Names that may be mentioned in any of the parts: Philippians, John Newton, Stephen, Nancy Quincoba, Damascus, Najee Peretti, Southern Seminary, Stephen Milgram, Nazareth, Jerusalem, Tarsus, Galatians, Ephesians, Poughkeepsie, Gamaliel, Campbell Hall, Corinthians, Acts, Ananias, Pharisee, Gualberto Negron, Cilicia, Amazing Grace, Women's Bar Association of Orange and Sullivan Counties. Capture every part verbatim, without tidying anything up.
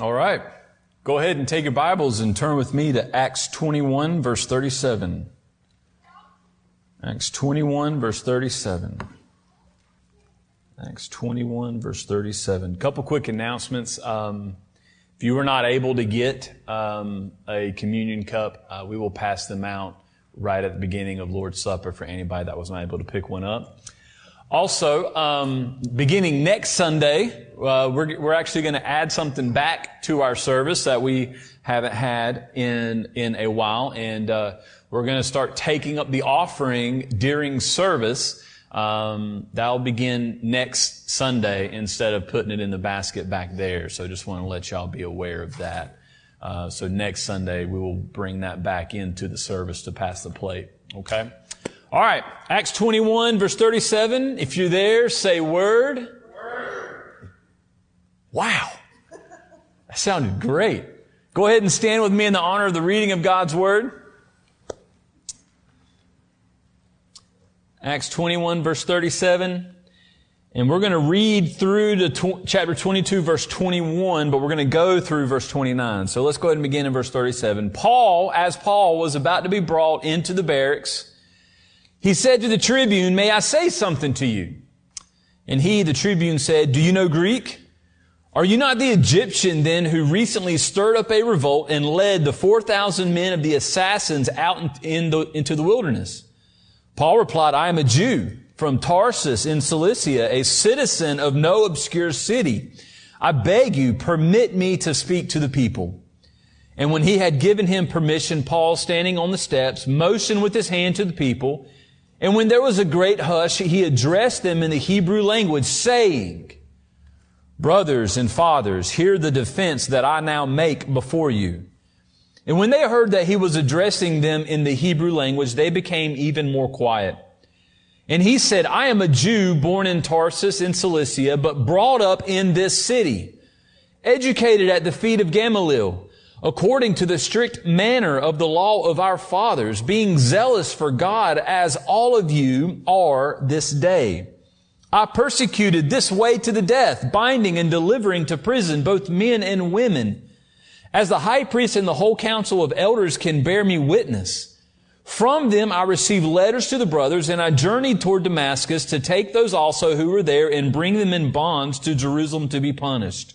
All right. Go ahead and take your Bibles and turn with me to Acts twenty-one, verse thirty-seven. Acts twenty-one, verse thirty-seven. Acts twenty-one, verse thirty-seven. Couple quick announcements. Um, if you were not able to get um, a communion cup, uh, we will pass them out right at the beginning of Lord's Supper for anybody that was not able to pick one up. Also, um, beginning next Sunday, uh, we're, we're actually going to add something back to our service that we haven't had in, in a while. And, uh, we're going to start taking up the offering during service. Um, that'll begin next Sunday instead of putting it in the basket back there. So just want to let y'all be aware of that. Uh, so next Sunday we will bring that back into the service to pass the plate. Okay. All right, Acts twenty-one, verse thirty-seven. If you're there, say word. Word. Wow, that sounded great. Go ahead and stand with me in the honor of the reading of God's word. Acts twenty-one, verse thirty-seven. And we're going to read through to tw- chapter twenty-two, verse twenty-one, but we're going to go through verse twenty-nine. So let's go ahead and begin in verse thirty-seven. Paul, as Paul was about to be brought into the barracks, he said to the tribune, "May I say something to you?" And he, the tribune, said, "Do you know Greek? Are you not the Egyptian then who recently stirred up a revolt and led the four thousand men of the assassins out in the, into the wilderness?" Paul replied, "I am a Jew from Tarsus in Cilicia, a citizen of no obscure city. I beg you, permit me to speak to the people." And when he had given him permission, Paul, standing on the steps, motioned with his hand to the people. And when there was a great hush, he addressed them in the Hebrew language, saying, "Brothers and fathers, hear the defense that I now make before you." And when they heard that he was addressing them in the Hebrew language, they became even more quiet. And he said, "I am a Jew born in Tarsus in Cilicia, but brought up in this city, educated at the feet of Gamaliel, according to the strict manner of the law of our fathers, being zealous for God as all of you are this day. I persecuted this way to the death, binding and delivering to prison both men and women, as the high priest and the whole council of elders can bear me witness. From them I received letters to the brothers, and I journeyed toward Damascus to take those also who were there and bring them in bonds to Jerusalem to be punished.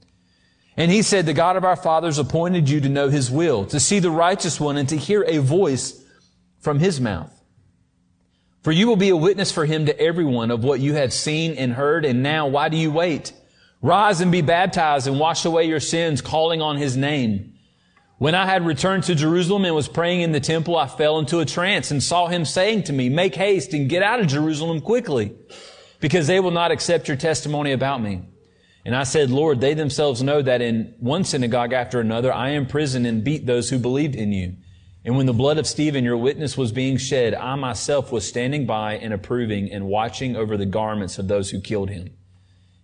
And he said, 'The God of our fathers appointed you to know his will, to see the righteous one and to hear a voice from his mouth. For you will be a witness for him to everyone of what you have seen and heard. And now why do you wait? Rise and be baptized and wash away your sins, calling on his name.' When I had returned to Jerusalem and was praying in the temple, I fell into a trance and saw him saying to me, 'Make haste and get out of Jerusalem quickly, because they will not accept your testimony about me.' And I said, 'Lord, they themselves know that in one synagogue after another I imprisoned and beat those who believed in you. And when the blood of Stephen, your witness, was being shed, I myself was standing by and approving and watching over the garments of those who killed him.'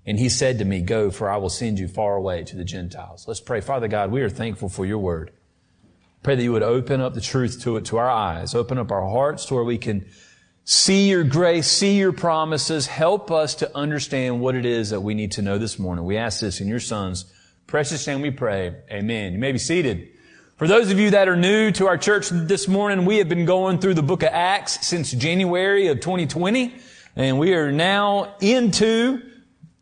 And he said to me, 'Go, for I will send you far away to the Gentiles.'" Let's pray. Father God, we are thankful for your word. Pray that you would open up the truth to it, to our eyes, open up our hearts to where we can see your grace, see your promises. Help us to understand what it is that we need to know this morning. We ask this in your Son's precious name we pray. Amen. You may be seated. For those of you that are new to our church this morning, we have been going through the book of Acts since January of twenty twenty, and we are now into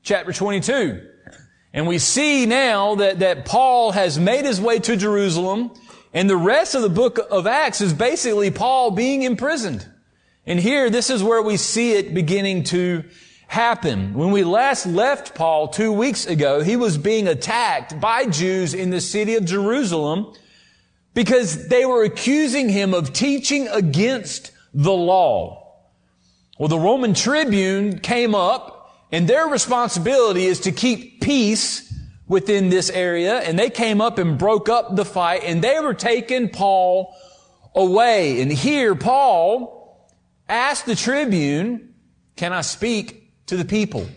chapter twenty-two. And we see now that, that Paul has made his way to Jerusalem, And the rest of the book of Acts is basically Paul being imprisoned. And here, this is where we see it beginning to happen. When we last left Paul two weeks ago, he was being attacked by Jews in the city of Jerusalem because they were accusing him of teaching against the law. Well, the Roman tribune came up, and their responsibility is to keep peace within this area, and they came up and broke up the fight, and they were taking Paul away. And here, Paul asked the tribune, "Can I speak to the people?"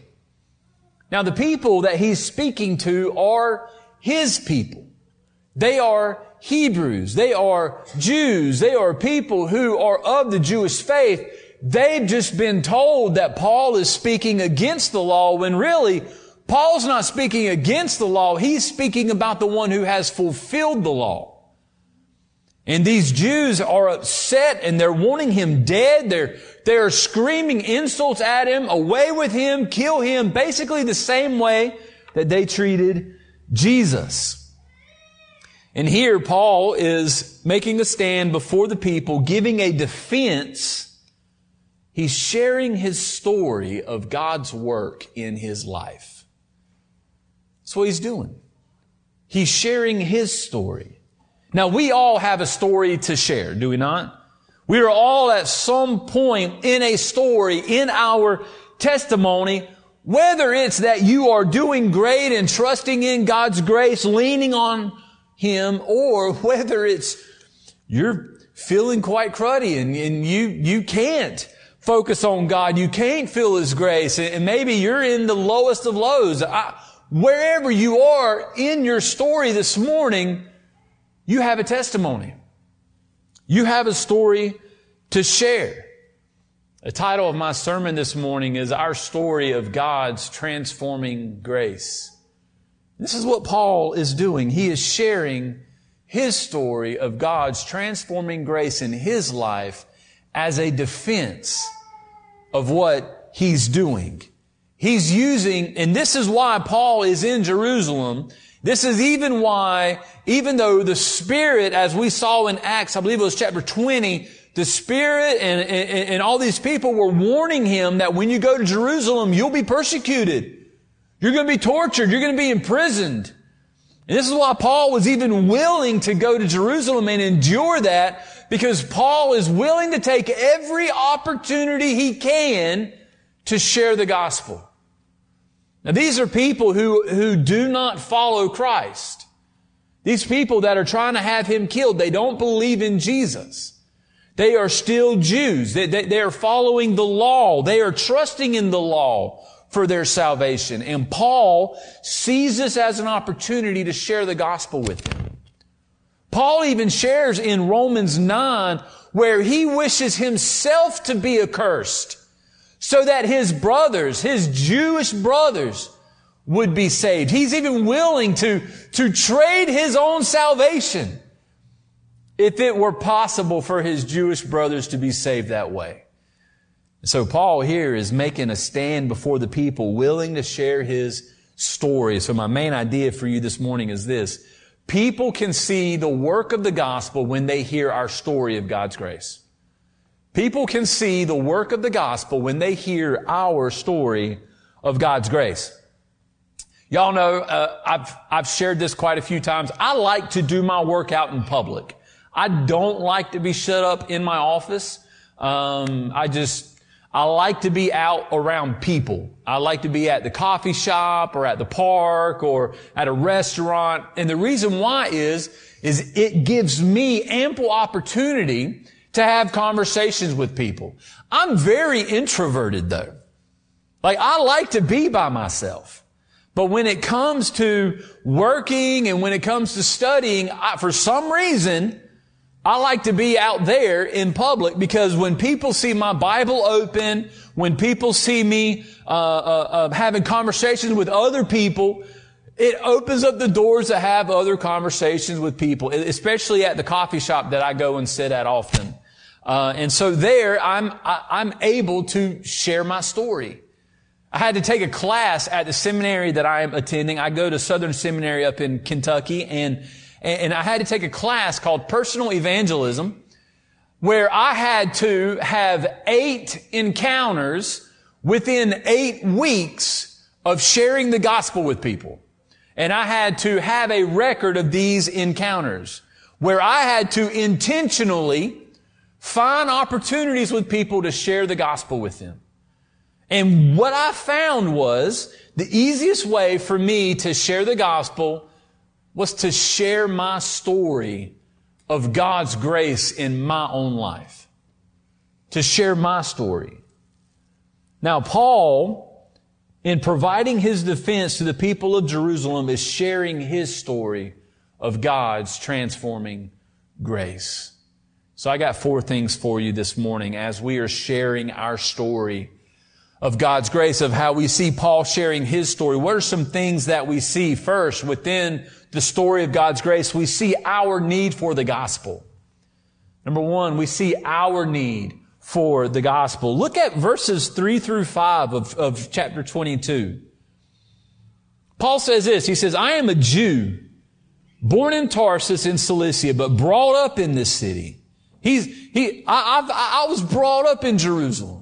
Now, the people that he's speaking to are his people. They are Hebrews. They are Jews. They are people who are of the Jewish faith. They've just been told that Paul is speaking against the law, when really, Paul's not speaking against the law. He's speaking about the one who has fulfilled the law. And these Jews are upset, and they're wanting him dead. They're, they're screaming insults at him, away with him, kill him, basically the same way that they treated Jesus. And here Paul is making a stand before the people, giving a defense. He's sharing his story of God's work in his life. That's what he's doing. He's sharing his story. Now, we all have a story to share, do we not? We are all at some point in a story, in our testimony, whether it's that you are doing great and trusting in God's grace, leaning on Him, or whether it's you're feeling quite cruddy and, and you, you can't focus on God. You can't feel His grace. And maybe you're in the lowest of lows. I, wherever you are in your story this morning, you have a testimony. You have a story to share. The title of my sermon this morning is Our Story of God's Transforming Grace. This is what Paul is doing. He is sharing his story of God's transforming grace in his life as a defense of what he's doing. He's using, and this is why Paul is in Jerusalem. This is even why, even though the Spirit, as we saw in Acts, I believe it was chapter twenty, the Spirit and, and, and all these people were warning him that when you go to Jerusalem, you'll be persecuted. You're going to be tortured. You're going to be imprisoned. And this is why Paul was even willing to go to Jerusalem and endure that, because Paul is willing to take every opportunity he can to share the gospel. Now, these are people who, who do not follow Christ. These people that are trying to have him killed, they don't believe in Jesus. They are still Jews. They, they, they are following the law. They are trusting in the law for their salvation. And Paul sees this as an opportunity to share the gospel with them. Paul even shares in Romans nine where he wishes himself to be accursed, so that his brothers, his Jewish brothers, would be saved. He's even willing to, to trade his own salvation if it were possible for his Jewish brothers to be saved that way. So Paul here is making a stand before the people, willing to share his story. So my main idea for you this morning is this: people can see the work of the gospel when they hear our story of God's grace. People can see the work of the gospel when they hear our story of God's grace. Y'all know, uh, I've, I've shared this quite a few times. I like to do my work out in public. I don't like to be shut up in my office. Um, I just, I like to be out around people. I like to be at the coffee shop or at the park or at a restaurant. And the reason why is, is it gives me ample opportunity to have conversations with people. I'm very introverted though. Like, I like to be by myself. But when it comes to working and when it comes to studying, I, for some reason, I like to be out there in public, because when people see my Bible open, when people see me uh, uh, uh having conversations with other people, it opens up the doors to have other conversations with people, especially at the coffee shop that I go and sit at often. Uh, and so there, I'm, I, I'm able to share my story. I had to take a class at the seminary that I am attending. I go to Southern Seminary up in Kentucky, and and I had to take a class called Personal Evangelism, where I had to have eight encounters within eight weeks of sharing the gospel with people. And I had to have a record of these encounters, where I had to intentionally find opportunities with people to share the gospel with them. And what I found was the easiest way for me to share the gospel was to share my story of God's grace in my own life. To share my story. Now, Paul, in providing his defense to the people of Jerusalem, is sharing his story of God's transforming grace. So I got four things for you this morning as we are sharing our story of God's grace, of how we see Paul sharing his story. What are some things that we see? First, within the story of God's grace, we see our need for the gospel. Number one, we see our need for the gospel. Look at verses three through five of, of chapter twenty-two. Paul says this. He says, I am a Jew, born in Tarsus in Cilicia, but brought up in this city. He's, he, I, I've, I was brought up in Jerusalem.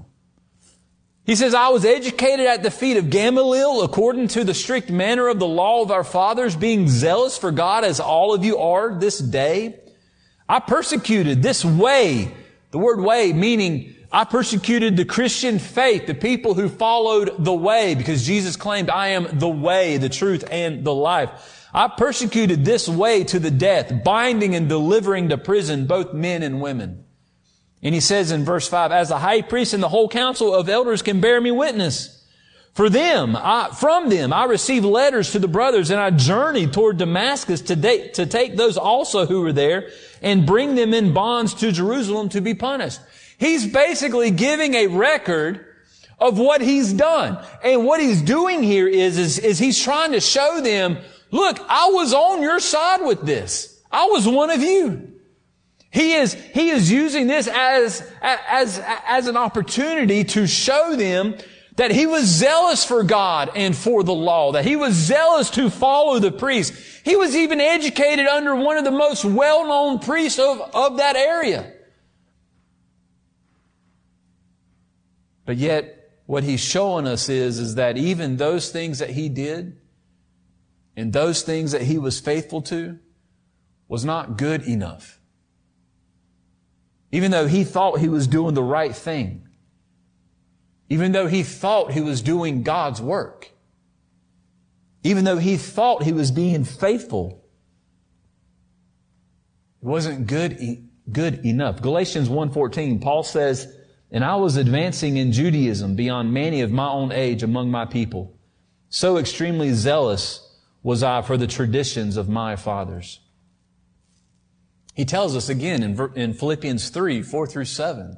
He says, I was educated at the feet of Gamaliel according to the strict manner of the law of our fathers, being zealous for God as all of you are this day. I persecuted this way, the word way meaning I persecuted the Christian faith, the people who followed the way, because Jesus claimed, I am the way, the truth, and the life. I persecuted this way to the death, binding and delivering to prison both men and women. And he says in verse five, as the high priest and the whole council of elders can bear me witness. For them, I, from them, I received letters to the brothers, and I journeyed toward Damascus to, de- to take those also who were there and bring them in bonds to Jerusalem to be punished. He's basically giving a record of what he's done. And what he's doing here is, is, is he's trying to show them, look, I was on your side with this. I was one of you. He is, he is using this as, as, as an opportunity to show them that he was zealous for God and for the law, that he was zealous to follow the priests. He was even educated under one of the most well-known priests of, of that area. But yet, what he's showing us is, is that even those things that he did and those things that he was faithful to was not good enough. Even though he thought he was doing the right thing, even though he thought he was doing God's work, even though he thought he was being faithful, it wasn't good, e- good enough. Galatians one fourteen, Paul says, and I was advancing in Judaism beyond many of my own age among my people. So extremely zealous was I for the traditions of my fathers. He tells us again in, in Philippians three, four through seven.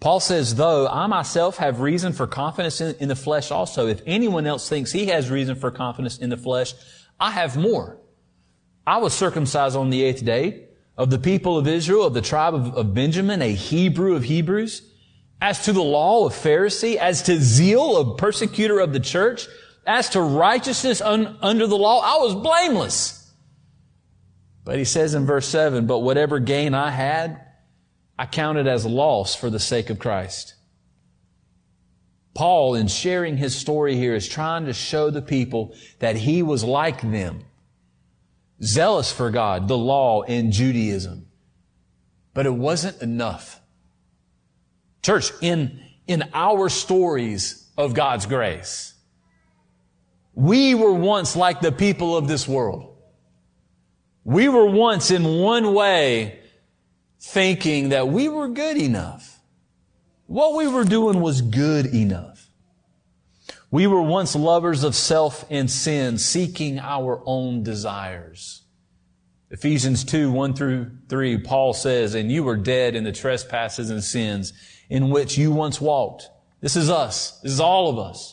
Paul says, though I myself have reason for confidence in, in the flesh also, if anyone else thinks he has reason for confidence in the flesh, I have more. I was circumcised on the eighth day, of the people of Israel, of the tribe of, of Benjamin, a Hebrew of Hebrews, as to the law of Pharisee, as to zeal of persecutor of the church, as to righteousness un, under the law, I was blameless. But he says in verse seven, but whatever gain I had, I counted as loss for the sake of Christ. Paul, in sharing his story here, is trying to show the people that he was like them, zealous for God, the law, and Judaism. But it wasn't enough. Church, in, in our stories of God's grace, we were once like the people of this world. We were once in one way thinking that we were good enough. What we were doing was good enough. We were once lovers of self and sin, seeking our own desires. Ephesians two, one through three, Paul says, and you were dead in the trespasses and sins in which you once walked. This is us. This is all of us.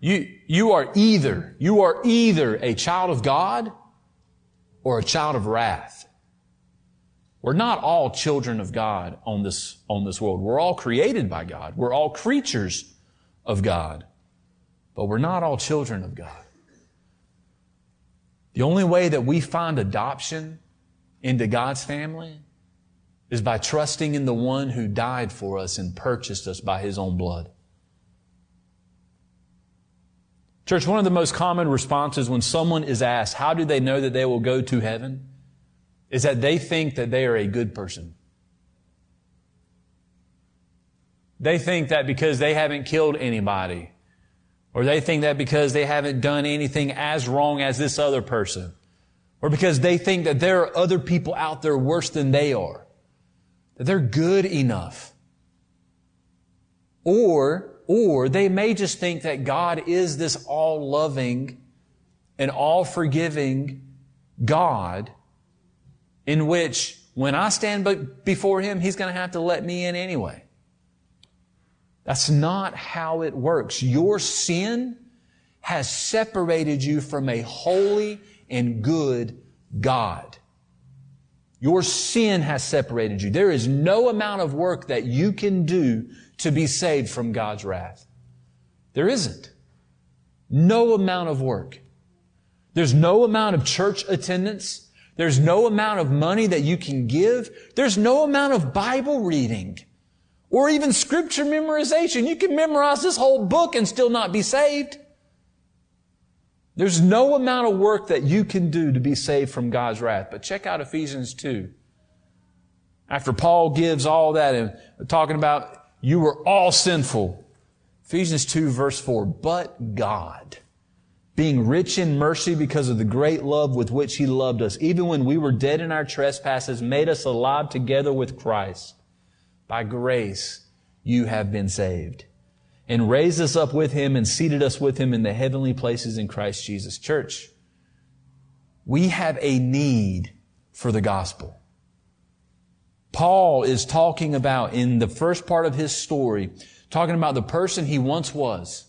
you, you are either, you are either a child of God or a child of wrath. We're not all children of God on this, on this world. We're all created by God. We're all creatures of God. But we're not all children of God. The only way that we find adoption into God's family is by trusting in the one who died for us and purchased us by his own blood. Church, one of the most common responses when someone is asked, how do they know that they will go to heaven, is that they think that they are a good person. They think that because they haven't killed anybody, or they think that because they haven't done anything as wrong as this other person, or because they think that there are other people out there worse than they are, that they're good enough. Or, or they may just think that God is this all-loving and all-forgiving God in which when I stand before Him, He's going to have to let me in anyway. That's not how it works. Your sin has separated you from a holy and good God. Your sin has separated you. There is no amount of work that you can do to be saved from God's wrath. There isn't. No amount of work. There's no amount of church attendance. There's no amount of money that you can give. There's no amount of Bible reading. Or even scripture memorization. You can memorize this whole book and still not be saved. There's no amount of work that you can do to be saved from God's wrath. But check out Ephesians two. After Paul gives all that and talking about you were all sinful. Ephesians two verse four. But God, being rich in mercy because of the great love with which He loved us, even when we were dead in our trespasses, made us alive together with Christ. By grace, you have been saved, and raised us up with Him and seated us with Him in the heavenly places in Christ Jesus. Church, we have a need for the gospel. Paul is talking about in the first part of his story, talking about the person he once was.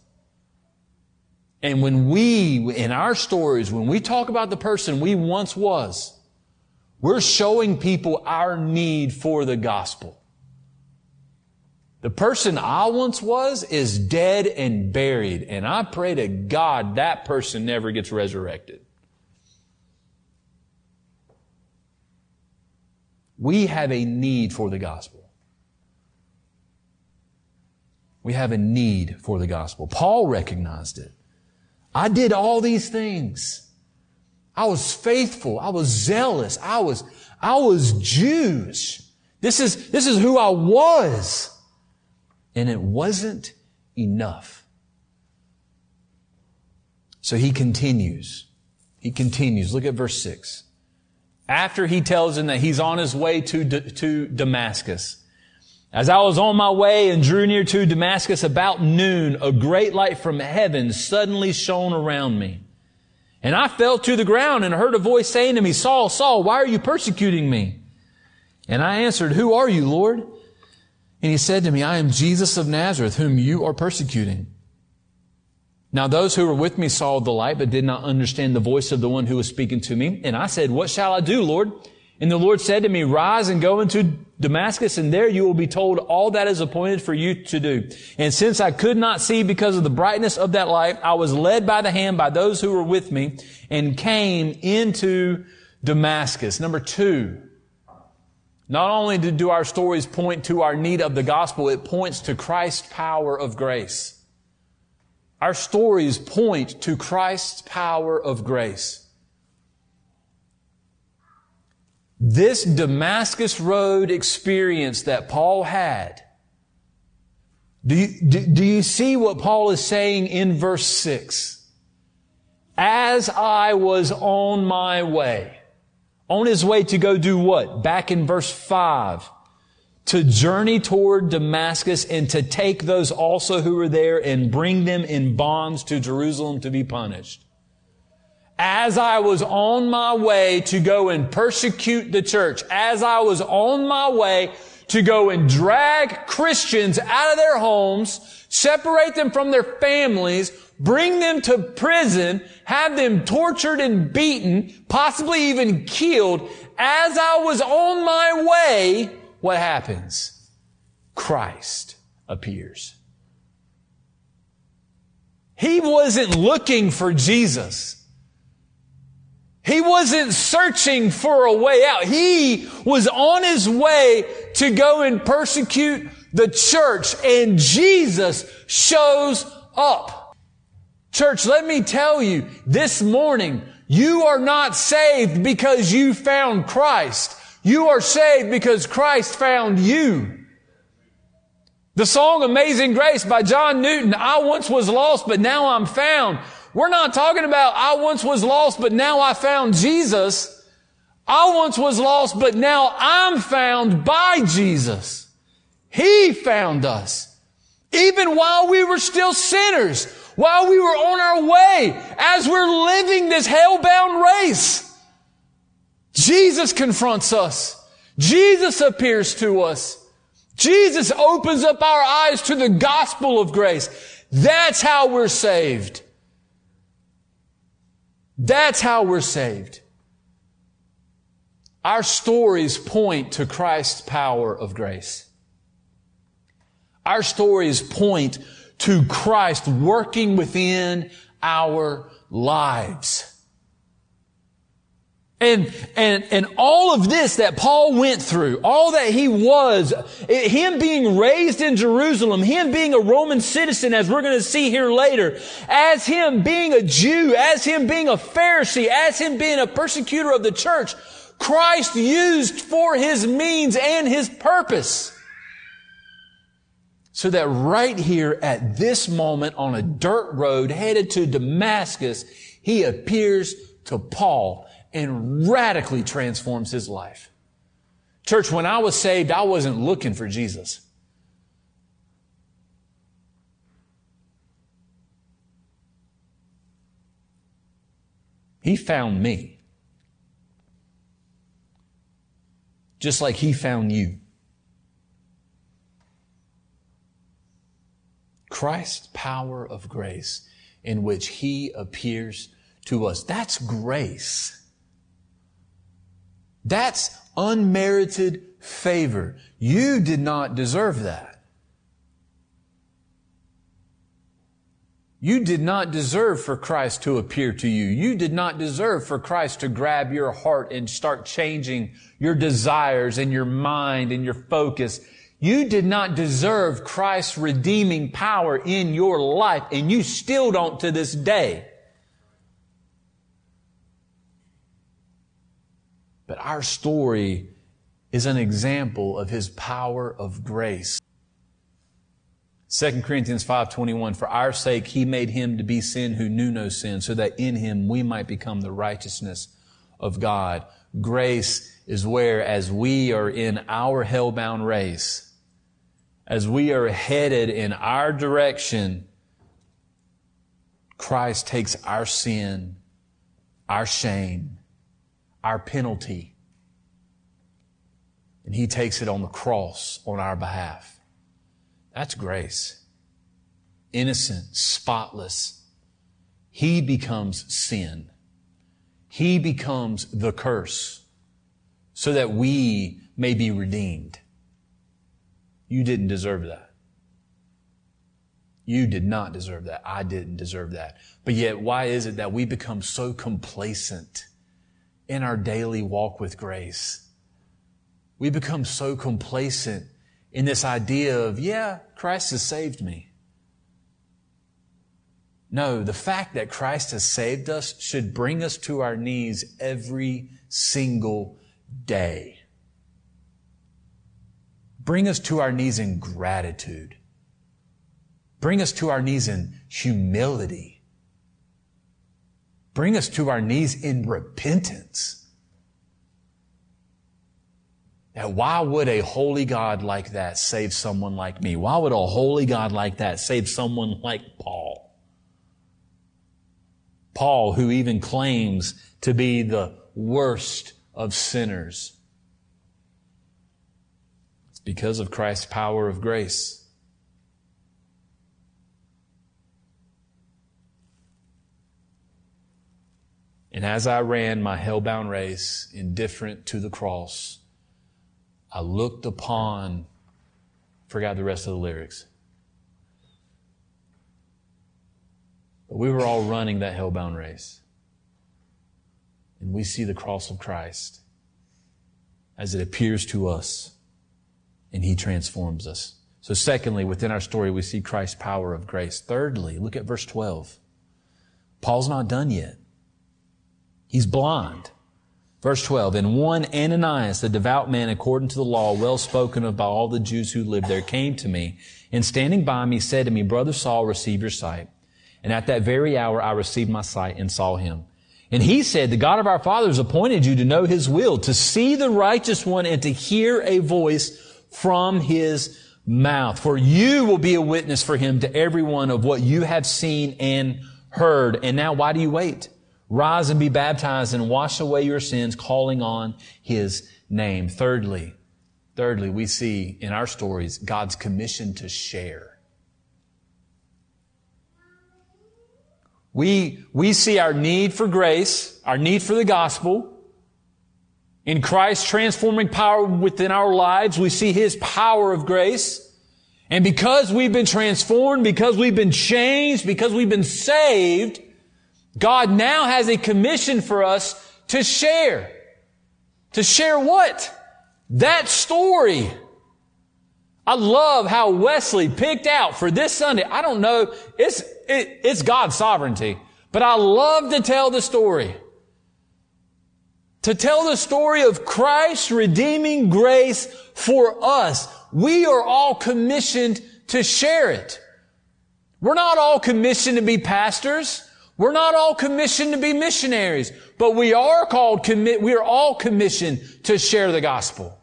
And when we, in our stories, when we talk about the person we once was, we're showing people our need for the gospel. The person I once was is dead and buried, and I pray to God that person never gets resurrected. We have a need for the gospel. We have a need for the gospel. Paul recognized it. I did all these things. I was faithful. I was zealous. I was, I was Jews. This is, this is who I was. And it wasn't enough. So he continues. He continues. Look at verse six. After he tells him that he's on his way to, D- to Damascus. As I was on my way and drew near to Damascus about noon, a great light from heaven suddenly shone around me. And I fell to the ground and heard a voice saying to me, Saul, Saul, why are you persecuting me? And I answered, Who are you, Lord? And he said to me, I am Jesus of Nazareth, whom you are persecuting. Now those who were with me saw the light, but did not understand the voice of the one who was speaking to me. And I said, What shall I do, Lord? And the Lord said to me, Rise and go into Damascus, and there you will be told all that is appointed for you to do. And since I could not see because of the brightness of that light, I was led by the hand by those who were with me and came into Damascus. Number two. Not only do our stories point to our need of the gospel, it points to Christ's power of grace. Our stories point to Christ's power of grace. This Damascus Road experience that Paul had, do you, do, do you see what Paul is saying in verse six? As I was on my way. On his way to go do what? Back in verse five. To journey toward Damascus and to take those also who were there and bring them in bonds to Jerusalem to be punished. As I was on my way to go and persecute the church, as I was on my way to go and drag Christians out of their homes, separate them from their families, bring them to prison, have them tortured and beaten, possibly even killed. As I was on my way, what happens? Christ appears. He wasn't looking for Jesus. He wasn't searching for a way out. He was on his way to go and persecute the church, and Jesus shows up. Church, let me tell you, this morning, you are not saved because you found Christ. You are saved because Christ found you. The song Amazing Grace by John Newton, I once was lost, but now I'm found. We're not talking about I once was lost, but now I found Jesus. I once was lost, but now I'm found by Jesus. He found us. Even while we were still sinners, while we were on our way, as we're living this hell-bound race, Jesus confronts us. Jesus appears to us. Jesus opens up our eyes to the gospel of grace. That's how we're saved. That's how we're saved. Our stories point to Christ's power of grace. Our stories point to Christ working within our lives. And, and, and all of this that Paul went through, all that he was, him being raised in Jerusalem, him being a Roman citizen, as we're going to see here later, as him being a Jew, as him being a Pharisee, as him being a persecutor of the church, Christ used for his means and his purpose. So that right here at this moment on a dirt road headed to Damascus, he appears to Paul and radically transforms his life. Church, when I was saved, I wasn't looking for Jesus. He found me. Just like he found you. Christ's power of grace in which he appears to us. That's grace. That's unmerited favor. You did not deserve that. You did not deserve for Christ to appear to you. You did not deserve for Christ to grab your heart and start changing your desires and your mind and your focus. You did not deserve Christ's redeeming power in your life, and you still don't to this day. But our story is an example of his power of grace. Second Corinthians five twenty-one, for our sake he made him to be sin who knew no sin, so that in him we might become the righteousness of God. Grace is where, as we are in our hell-bound race, as we are headed in our direction, Christ takes our sin, our shame, our penalty, and he takes it on the cross on our behalf. That's grace. Innocent, spotless. He becomes sin. He becomes the curse so that we may be redeemed. You didn't deserve that. You did not deserve that. I didn't deserve that. But yet, why is it that we become so complacent in our daily walk with grace? We become so complacent in this idea of, yeah, Christ has saved me. No, the fact that Christ has saved us should bring us to our knees every single day. Bring us to our knees in gratitude. Bring us to our knees in humility. Bring us to our knees in repentance. Now, why would a holy God like that save someone like me? Why would a holy God like that save someone like Paul? Paul, who even claims to be the worst of sinners. because of Christ's power of grace. And as I ran my hell-bound race, indifferent to the cross, I looked upon, forgot the rest of the lyrics. But we were all running that hell-bound race. And we see the cross of Christ as it appears to us, and He transforms us. So secondly, within our story, we see Christ's power of grace. Thirdly, look at verse twelve. Paul's not done yet. He's blind. Verse twelve, and one Ananias, a devout man according to the law, well spoken of by all the Jews who lived there, came to me, and standing by me said to me, Brother Saul, receive your sight. And at that very hour I received my sight and saw him. And he said, the God of our fathers appointed you to know His will, to see the righteous one and to hear a voice from His mouth. For you will be a witness for Him to everyone of what you have seen and heard. And now why do you wait? Rise and be baptized and wash away your sins, calling on His name. Thirdly, thirdly, we see in our stories God's commission to share. We, we see our need for grace, our need for the gospel, in Christ's transforming power within our lives. We see His power of grace. And because we've been transformed, because we've been changed, because we've been saved, God now has a commission for us to share. To share what? That story. I love how Wesley picked out for this Sunday. I don't know. It's, it, it's God's sovereignty, but I love to tell the story. To tell the story of Christ's redeeming grace for us. We are all commissioned to share it. We're not all commissioned to be pastors. We're not all commissioned to be missionaries, but we are called commit. We are all commissioned to share the gospel.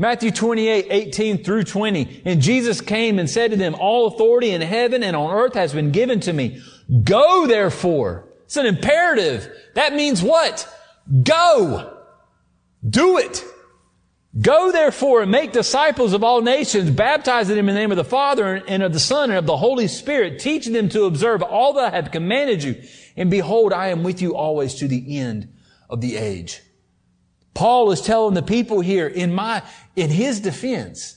Matthew twenty-eight, eighteen through twenty. And Jesus came and said to them, all authority in heaven and on earth has been given to me. Go therefore. It's an imperative. That means what? Go. Do it. Go therefore and make disciples of all nations, baptizing them in the name of the Father and of the Son and of the Holy Spirit, teaching them to observe all that I have commanded you. And behold, I am with you always to the end of the age. Paul is telling the people here, in my, in his defense,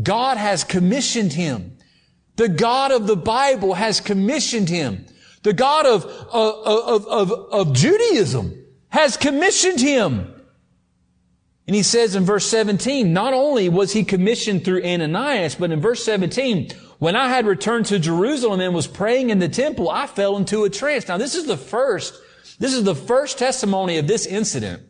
God has commissioned him. The God of the Bible has commissioned him. The God of, of, of, of Judaism has commissioned him. And he says in verse seventeen, not only was he commissioned through Ananias, but in verse seventeen, when I had returned to Jerusalem and was praying in the temple, I fell into a trance. Now this is the first, this is the first testimony of this incident.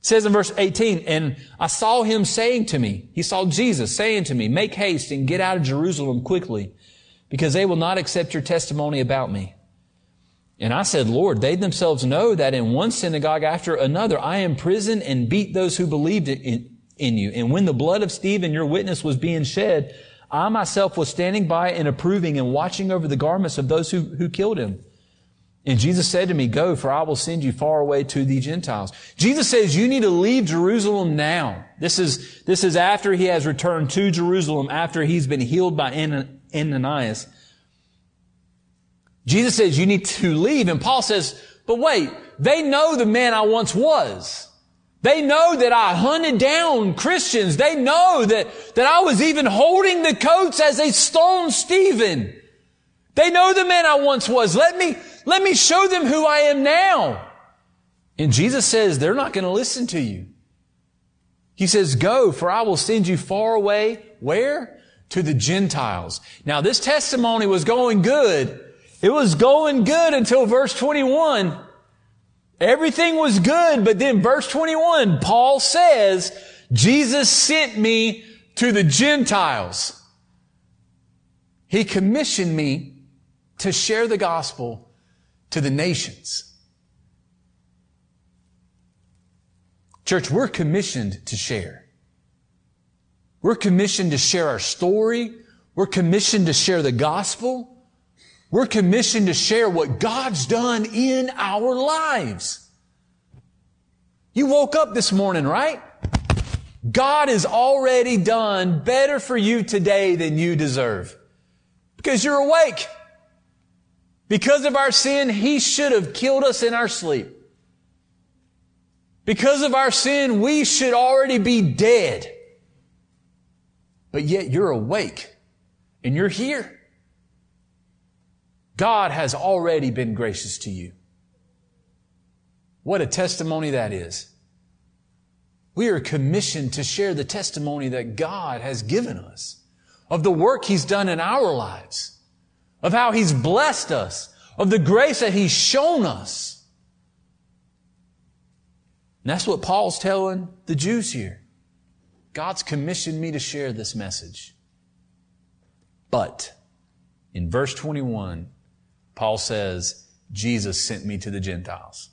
It says in verse eighteen, and I saw him saying to me, he saw Jesus saying to me, make haste and get out of Jerusalem quickly, because they will not accept your testimony about me. And I said, Lord, they themselves know that in one synagogue after another, I imprisoned and beat those who believed in, in you. And when the blood of Stephen, your witness, was being shed, I myself was standing by and approving and watching over the garments of those who, who killed him. And Jesus said to me, go, for I will send you far away to the Gentiles. Jesus says you need to leave Jerusalem now. This is, this is after he has returned to Jerusalem, after he's been healed by Ananias. Jesus says you need to leave. And Paul says, but wait, they know the man I once was. They know that I hunted down Christians. They know that, that I was even holding the coats as they stoned Stephen. They know the man I once was. Let me, let me show them who I am now. And Jesus says, they're not going to listen to you. He says, go, for I will send you far away. Where? To the Gentiles. Now, this testimony was going good. It was going good until verse twenty-one. Everything was good. But then verse twenty-one, Paul says, Jesus sent me to the Gentiles. He commissioned me to share the gospel to the nations. Church, we're commissioned to share. We're commissioned to share our story. We're commissioned to share the gospel. We're commissioned to share what God's done in our lives. You woke up this morning, right? God has already done better for you today than you deserve. Because you're awake. Because of our sin, He should have killed us in our sleep. Because of our sin, we should already be dead. But yet you're awake and you're here. God has already been gracious to you. What a testimony that is. We are commissioned to share the testimony that God has given us, of the work He's done in our lives, of how He's blessed us, of the grace that He's shown us. And that's what Paul's telling the Jews here. God's commissioned me to share this message. But in verse twenty-one, Paul says, Jesus sent me to the Gentiles.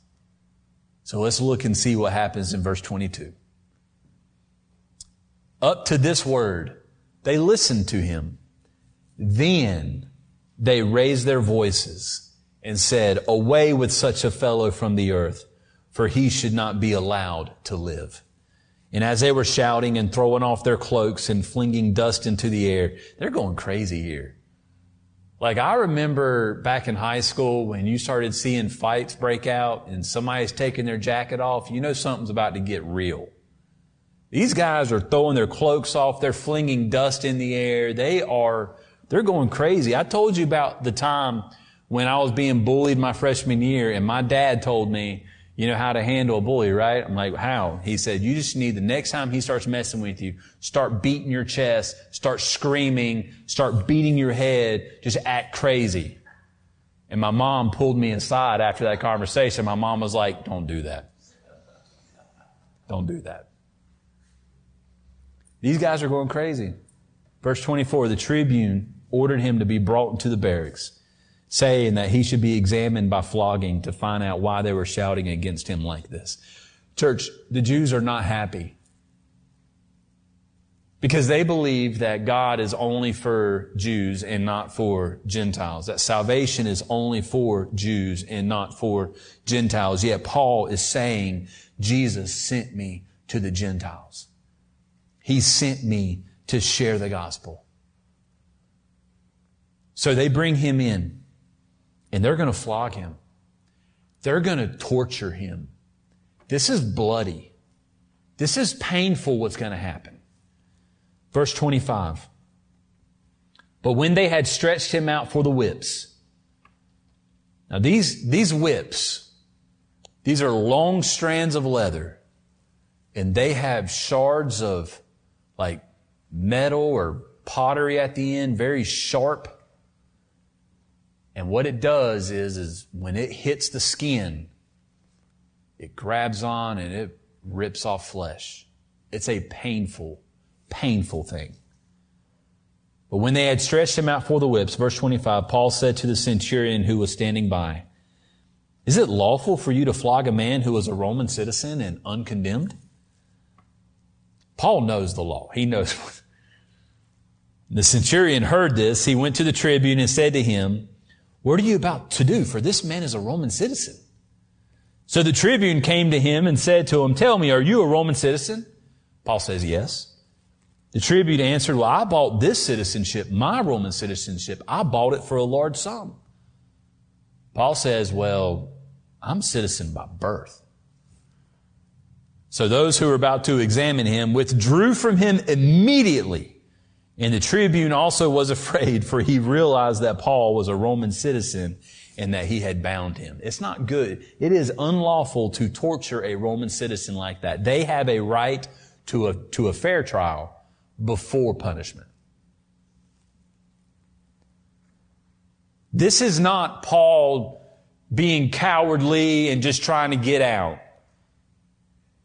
So let's look and see what happens in verse twenty-two. Up to this word, they listened to him. Then they raised their voices and said, away with such a fellow from the earth, for he should not be allowed to live. And as they were shouting and throwing off their cloaks and flinging dust into the air, they're going crazy here. Like, I remember back in high school when you started seeing fights break out and somebody's taking their jacket off, you know something's about to get real. These guys are throwing their cloaks off. They're flinging dust in the air. They are, they're going crazy. I told you about the time when I was being bullied my freshman year and my dad told me, you know how to handle a bully, right? I'm like, how? He said, you just need the next time he starts messing with you, start beating your chest, start screaming, start beating your head, just act crazy. And my mom pulled me inside after that conversation. My mom was like, don't do that. Don't do that. These guys are going crazy. Verse twenty-four, the tribune ordered him to be brought into the barracks, saying that he should be examined by flogging to find out why they were shouting against him like this. Church, the Jews are not happy because they believe that God is only for Jews and not for Gentiles, that salvation is only for Jews and not for Gentiles. Yet Paul is saying, Jesus sent me to the Gentiles. He sent me to share the gospel. So they bring him in and they're going to flog him. They're going to torture him. This is bloody. This is painful what's going to happen. Verse twenty-five. But when they had stretched him out for the whips. Now these, these whips, these are long strands of leather and they have shards of like metal or pottery at the end, very sharp. And what it does is, is when it hits the skin, it grabs on and it rips off flesh. It's a painful, painful thing. But when they had stretched him out for the whips, verse twenty-five, Paul said to the centurion who was standing by, is it lawful for you to flog a man who is a Roman citizen and uncondemned? Paul knows the law. He knows what. The centurion heard this. He went to the tribune and said to him, what are you about to do? For this man is a Roman citizen. So the tribune came to him and said to him, tell me, are you a Roman citizen? Paul says, yes. The tribune answered, well, I bought this citizenship, my Roman citizenship. I bought it for a large sum. Paul says, well, I'm a citizen by birth. So those who were about to examine him withdrew from him immediately. And the tribune also was afraid, for he realized that Paul was a Roman citizen and that he had bound him. It's not good. It is unlawful to torture a Roman citizen like that. They have a right to a, to a fair trial before punishment. This is not Paul being cowardly and just trying to get out.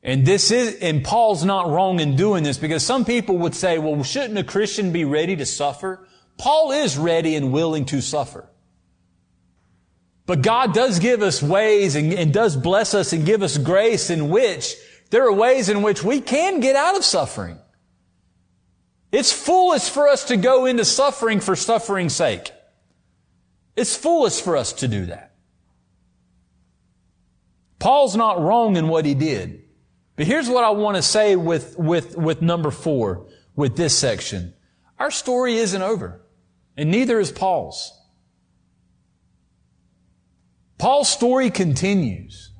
And this is, and Paul's not wrong in doing this, because some people would say, well, shouldn't a Christian be ready to suffer? Paul is ready and willing to suffer. But God does give us ways and, and does bless us and give us grace in which there are ways in which we can get out of suffering. It's foolish for us to go into suffering for suffering's sake. It's foolish for us to do that. Paul's not wrong in what he did. But here's what I want to say with, with, with number four, with this section. Our story isn't over, and neither is Paul's. Paul's story continues.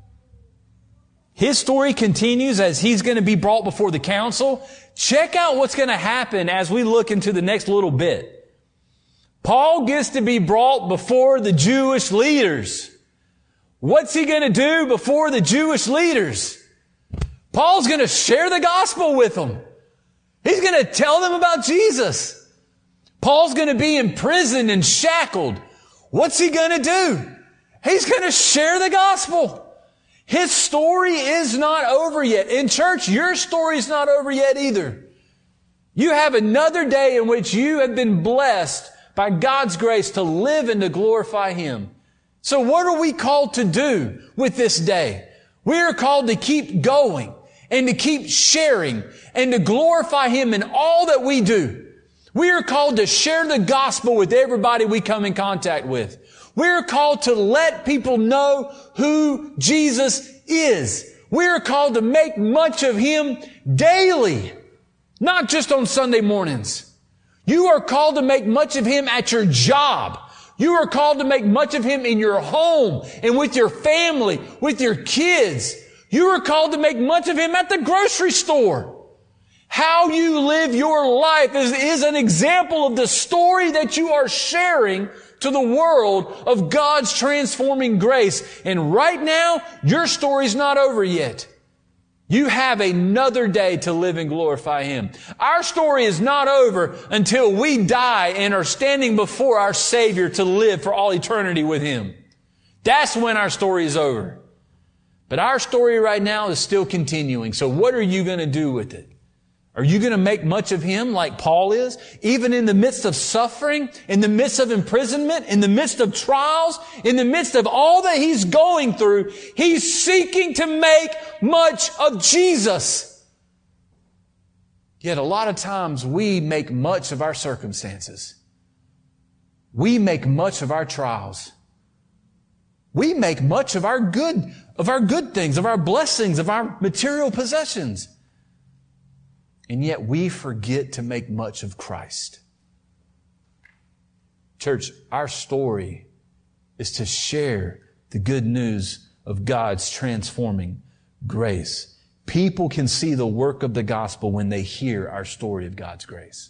His story continues as he's going to be brought before the council. Check out what's going to happen as we look into the next little bit. Paul gets to be brought before the Jewish leaders. What's he going to do before the Jewish leaders? Paul's going to share the gospel with them. He's going to tell them about Jesus. Paul's going to be imprisoned and shackled. What's he going to do? He's going to share the gospel. His story is not over yet. In church, your story is not over yet either. You have another day in which you have been blessed by God's grace to live and to glorify Him. So what are we called to do with this day? We are called to keep going and to keep sharing and to glorify Him in all that we do. We are called to share the gospel with everybody we come in contact with. We're called to let people know who Jesus is. We're called to make much of Him daily, not just on Sunday mornings. You are called to make much of Him at your job. You are called to make much of Him in your home and with your family, with your kids. You are called to make much of Him at the grocery store. How you live your life is, is an example of the story that you are sharing to the world of God's transforming grace. And right now, your story's not over yet. You have another day to live and glorify Him. Our story is not over until we die and are standing before our Savior to live for all eternity with Him. That's when our story is over. But our story right now is still continuing. So what are you going to do with it? Are you going to make much of Him like Paul is? Even in the midst of suffering, in the midst of imprisonment, in the midst of trials, in the midst of all that he's going through, he's seeking to make much of Jesus. Yet a lot of times we make much of our circumstances. We make much of our trials. We make much of our good, of our good things, of our blessings, of our material possessions. And yet we forget to make much of Christ. Church, our story is to share the good news of God's transforming grace. People can see the work of the gospel when they hear our story of God's grace.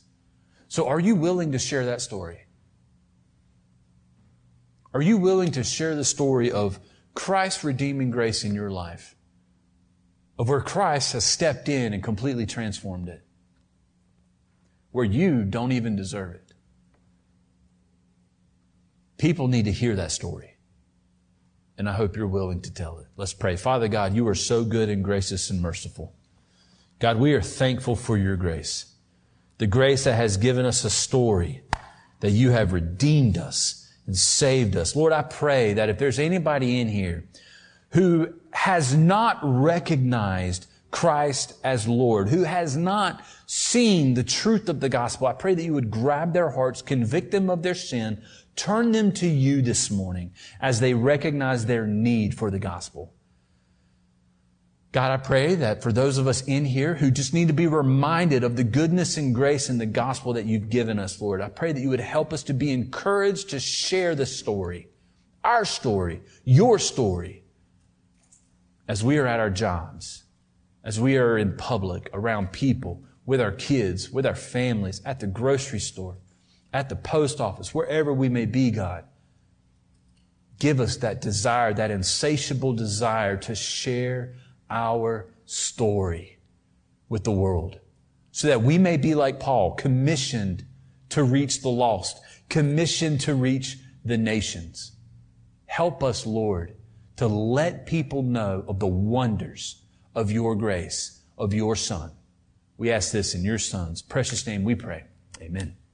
So are you willing to share that story? Are you willing to share the story of Christ's redeeming grace in your life? Of where Christ has stepped in and completely transformed it, where you don't even deserve it. People need to hear that story, and I hope you're willing to tell it. Let's pray. Father God, You are so good and gracious and merciful. God, we are thankful for Your grace, the grace that has given us a story, that You have redeemed us and saved us. Lord, I pray that if there's anybody in here who has not recognized Christ as Lord, who has not seen the truth of the gospel, I pray that You would grab their hearts, convict them of their sin, turn them to You this morning as they recognize their need for the gospel. God, I pray that for those of us in here who just need to be reminded of the goodness and grace and the gospel that You've given us, Lord, I pray that You would help us to be encouraged to share the story, our story, Your story, as we are at our jobs, as we are in public, around people, with our kids, with our families, at the grocery store, at the post office, wherever we may be, God. Give us that desire, that insatiable desire to share our story with the world so that we may be like Paul, commissioned to reach the lost, commissioned to reach the nations. Help us, Lord, to let people know of the wonders of Your grace, of Your Son. We ask this in Your Son's precious name we pray. Amen.